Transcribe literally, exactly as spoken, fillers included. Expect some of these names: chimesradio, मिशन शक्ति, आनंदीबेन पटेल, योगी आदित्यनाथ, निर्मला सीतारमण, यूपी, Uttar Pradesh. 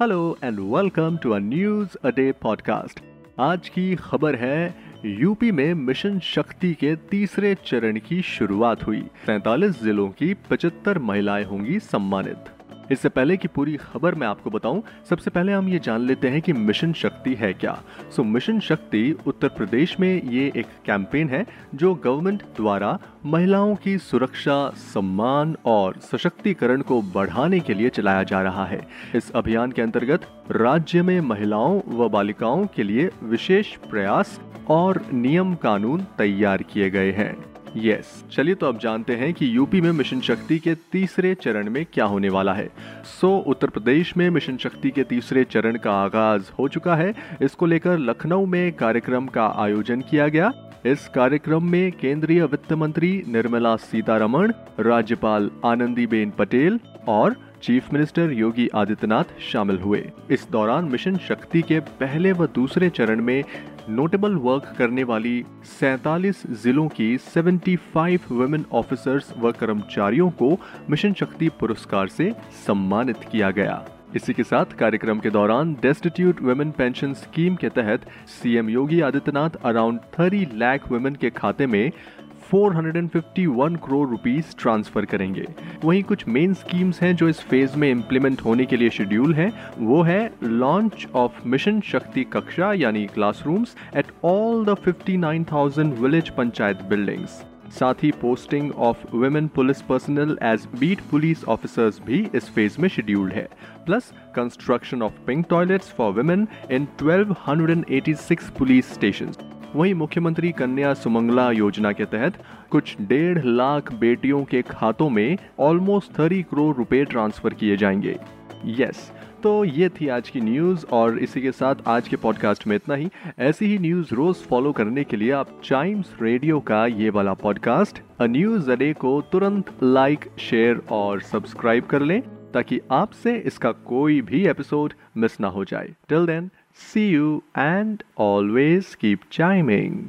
Hello and welcome to a news a day podcast. आज की खबर है, यूपी में मिशन शक्ति के तीसरे चरण की शुरुआत हुई। सैंतालीस जिलों की पचहत्तर महिलाएं होंगी सम्मानित। इससे पहले कि पूरी खबर मैं आपको बताऊं, सबसे पहले हम ये जान लेते हैं कि मिशन शक्ति है क्या। सो मिशन शक्ति उत्तर प्रदेश में ये एक कैंपेन है जो गवर्नमेंट द्वारा महिलाओं की सुरक्षा, सम्मान और सशक्तिकरण को बढ़ाने के लिए चलाया जा रहा है। इस अभियान के अंतर्गत राज्य में महिलाओं व बालिकाओं के लिए विशेष प्रयास और नियम कानून तैयार किए गए हैं। Yes yes. चलिए तो अब जानते हैं कि यूपी में मिशन शक्ति के तीसरे चरण में क्या होने वाला है। सो so, उत्तर प्रदेश में मिशन शक्ति के तीसरे चरण का आगाज हो चुका है। इसको लेकर लखनऊ में कार्यक्रम का आयोजन किया गया। इस कार्यक्रम में केंद्रीय वित्त मंत्री निर्मला सीतारमण, राज्यपाल आनंदीबेन पटेल और चीफ मिनिस्टर योगी आदित्यनाथ शामिल हुए। इस दौरान मिशन शक्ति के पहले व दूसरे चरण में नोटेबल वर्क करने वाली सैंतालीस जिलों की पचहत्तर वुमेन ऑफिसर्स व कर्मचारियों को मिशन शक्ति पुरस्कार से सम्मानित किया गया। इसी के साथ कार्यक्रम के दौरान डेस्टिट्यूट वुमेन पेंशन स्कीम के तहत सीएम योगी आदित्यनाथ अराउंड तीस लाख वुमेन के खाते में चार सौ इक्यावन करोड़ रुपीस ट्रांसफर करेंगे। वहीं कुछ मेन स्कीम्स हैं जो इस फेज में इम्प्लीमेंट होने के लिए शेड्यूल है। वो है लॉन्च ऑफ मिशन शक्ति कक्षा यानी क्लासरूम्स एट ऑल द उनसठ हज़ार विलेज पंचायत बिल्डिंग्स। साथ ही posting of women police personnel as beat police officers भी इस फेज में शेड्यूल्ड है। Plus construction of pink toilets for women in बारह सौ छियासी पुलिस स्टेशंस। वहीं मुख्यमंत्री कन्या सुमंगला योजना के तहत कुछ डेढ़ लाख बेटियों के खातों में ऑलमोस्ट तीस करोड़ रुपए ट्रांसफर किए जाएंगे। यस yes, तो ये थी आज की न्यूज़ और इसी के साथ आज के पॉडकास्ट में इतना ही। ऐसी ही न्यूज़ रोज़ फॉलो करने के लिए आप चाइम्स रेडियो का ये वाला podcast a news a day को तुरंत लाइक, शेयर और सब्सक्राइब कर लें ताकि आपसे इसका कोई भी एपिसोड मिस ना हो जाए। Till then, see you and always keep chiming.